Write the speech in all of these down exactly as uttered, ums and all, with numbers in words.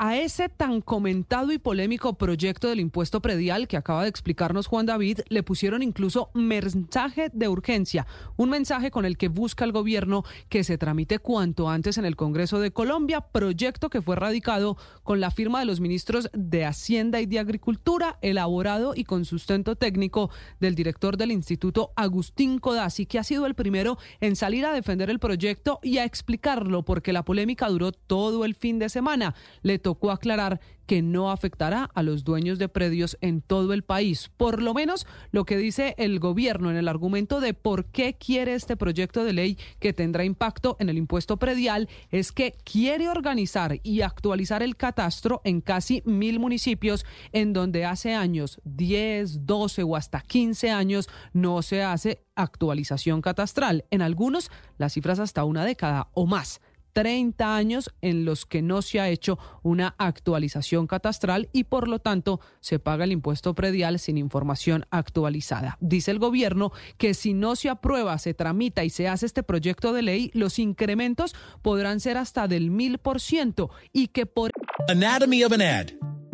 A ese tan comentado y polémico proyecto del impuesto predial que acaba de explicarnos Juan David, le pusieron incluso mensaje de urgencia, un mensaje con el que busca el gobierno que se tramite cuanto antes en el Congreso de Colombia, proyecto que fue radicado con la firma de los ministros de Hacienda y de Agricultura, elaborado y con sustento técnico del director del Instituto Agustín Codazzi, que ha sido el primero en salir a defender el proyecto y a explicarlo, porque la polémica duró todo el fin de semana. Le tocó aclarar que no afectará a los dueños de predios en todo el país. Por lo menos lo que dice el gobierno en el argumento de por qué quiere este proyecto de ley que tendrá impacto en el impuesto predial es que quiere organizar y actualizar el catastro en casi mil municipios en donde hace años, diez, doce o hasta quince años, no se hace actualización catastral. En algunos, las cifras hasta una década o más. treinta años en los que no se ha hecho una actualización catastral y por lo tanto se paga el impuesto predial sin información actualizada. Dice el gobierno que si no se aprueba, se tramita y se hace este proyecto de ley, los incrementos podrán ser hasta del mil por ciento y que por... Anatomy of an ad.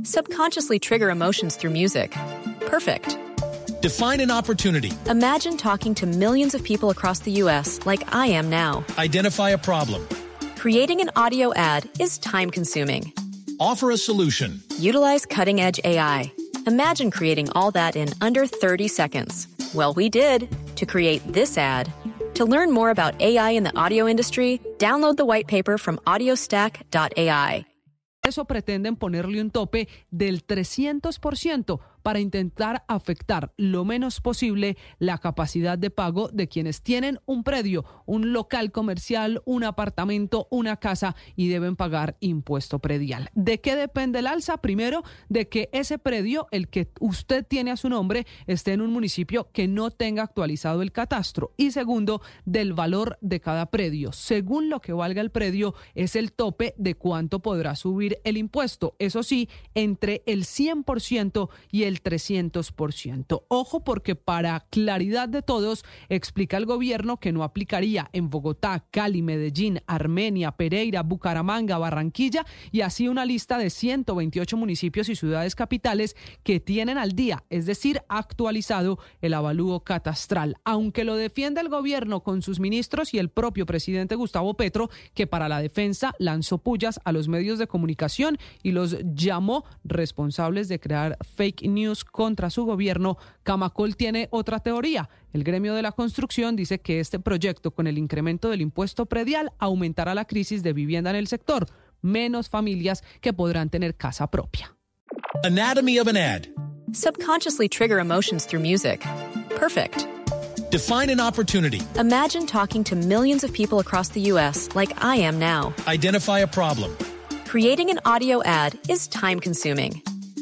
Subconsciously trigger emotions through music. Perfect. Define an opportunity. Imagine talking to millions of people across the U S like I am now. Identify a problem. Creating an audio ad is time-consuming. Offer a solution. Utilize cutting-edge A I. Imagine creating all that in under thirty seconds. Well, we did to create this ad. To learn more about A I in the audio industry, download the white paper from audio stack dot a i. Eso pretenden ponerle un tope del trescientos por ciento para intentar afectar lo menos posible la capacidad de pago de quienes tienen un predio, un local comercial, un apartamento, una casa y deben pagar impuesto predial. ¿De qué depende el alza? Primero, de que ese predio, el que usted tiene a su nombre, esté en un municipio que no tenga actualizado el catastro. Y segundo, del valor de cada predio. Según lo que valga el predio, es el tope de cuánto podrá subir el impuesto. Eso sí, entre el cien por ciento y el el trescientos por ciento. Ojo, porque para claridad de todos, explica el gobierno que no aplicaría en Bogotá, Cali, Medellín, Armenia, Pereira, Bucaramanga, Barranquilla y así una lista de ciento veintiocho municipios y ciudades capitales que tienen al día, es decir, actualizado el avalúo catastral. Aunque lo defienda el gobierno con sus ministros y el propio presidente Gustavo Petro, que para la defensa lanzó pullas a los medios de comunicación y los llamó responsables de crear fake news contra su gobierno, Camacol tiene otra teoría. El gremio de la construcción dice que este proyecto, con el incremento del impuesto predial, aumentará la crisis de vivienda en el sector. Menos familias que podrán tener casa propia. Anatomy of an ad. Subconsciously trigger emotions through music. Perfect. Define an opportunity. Imagine talking to millions of people across the U S like I am now. Identify a problem. Creating an audio ad is time-consuming.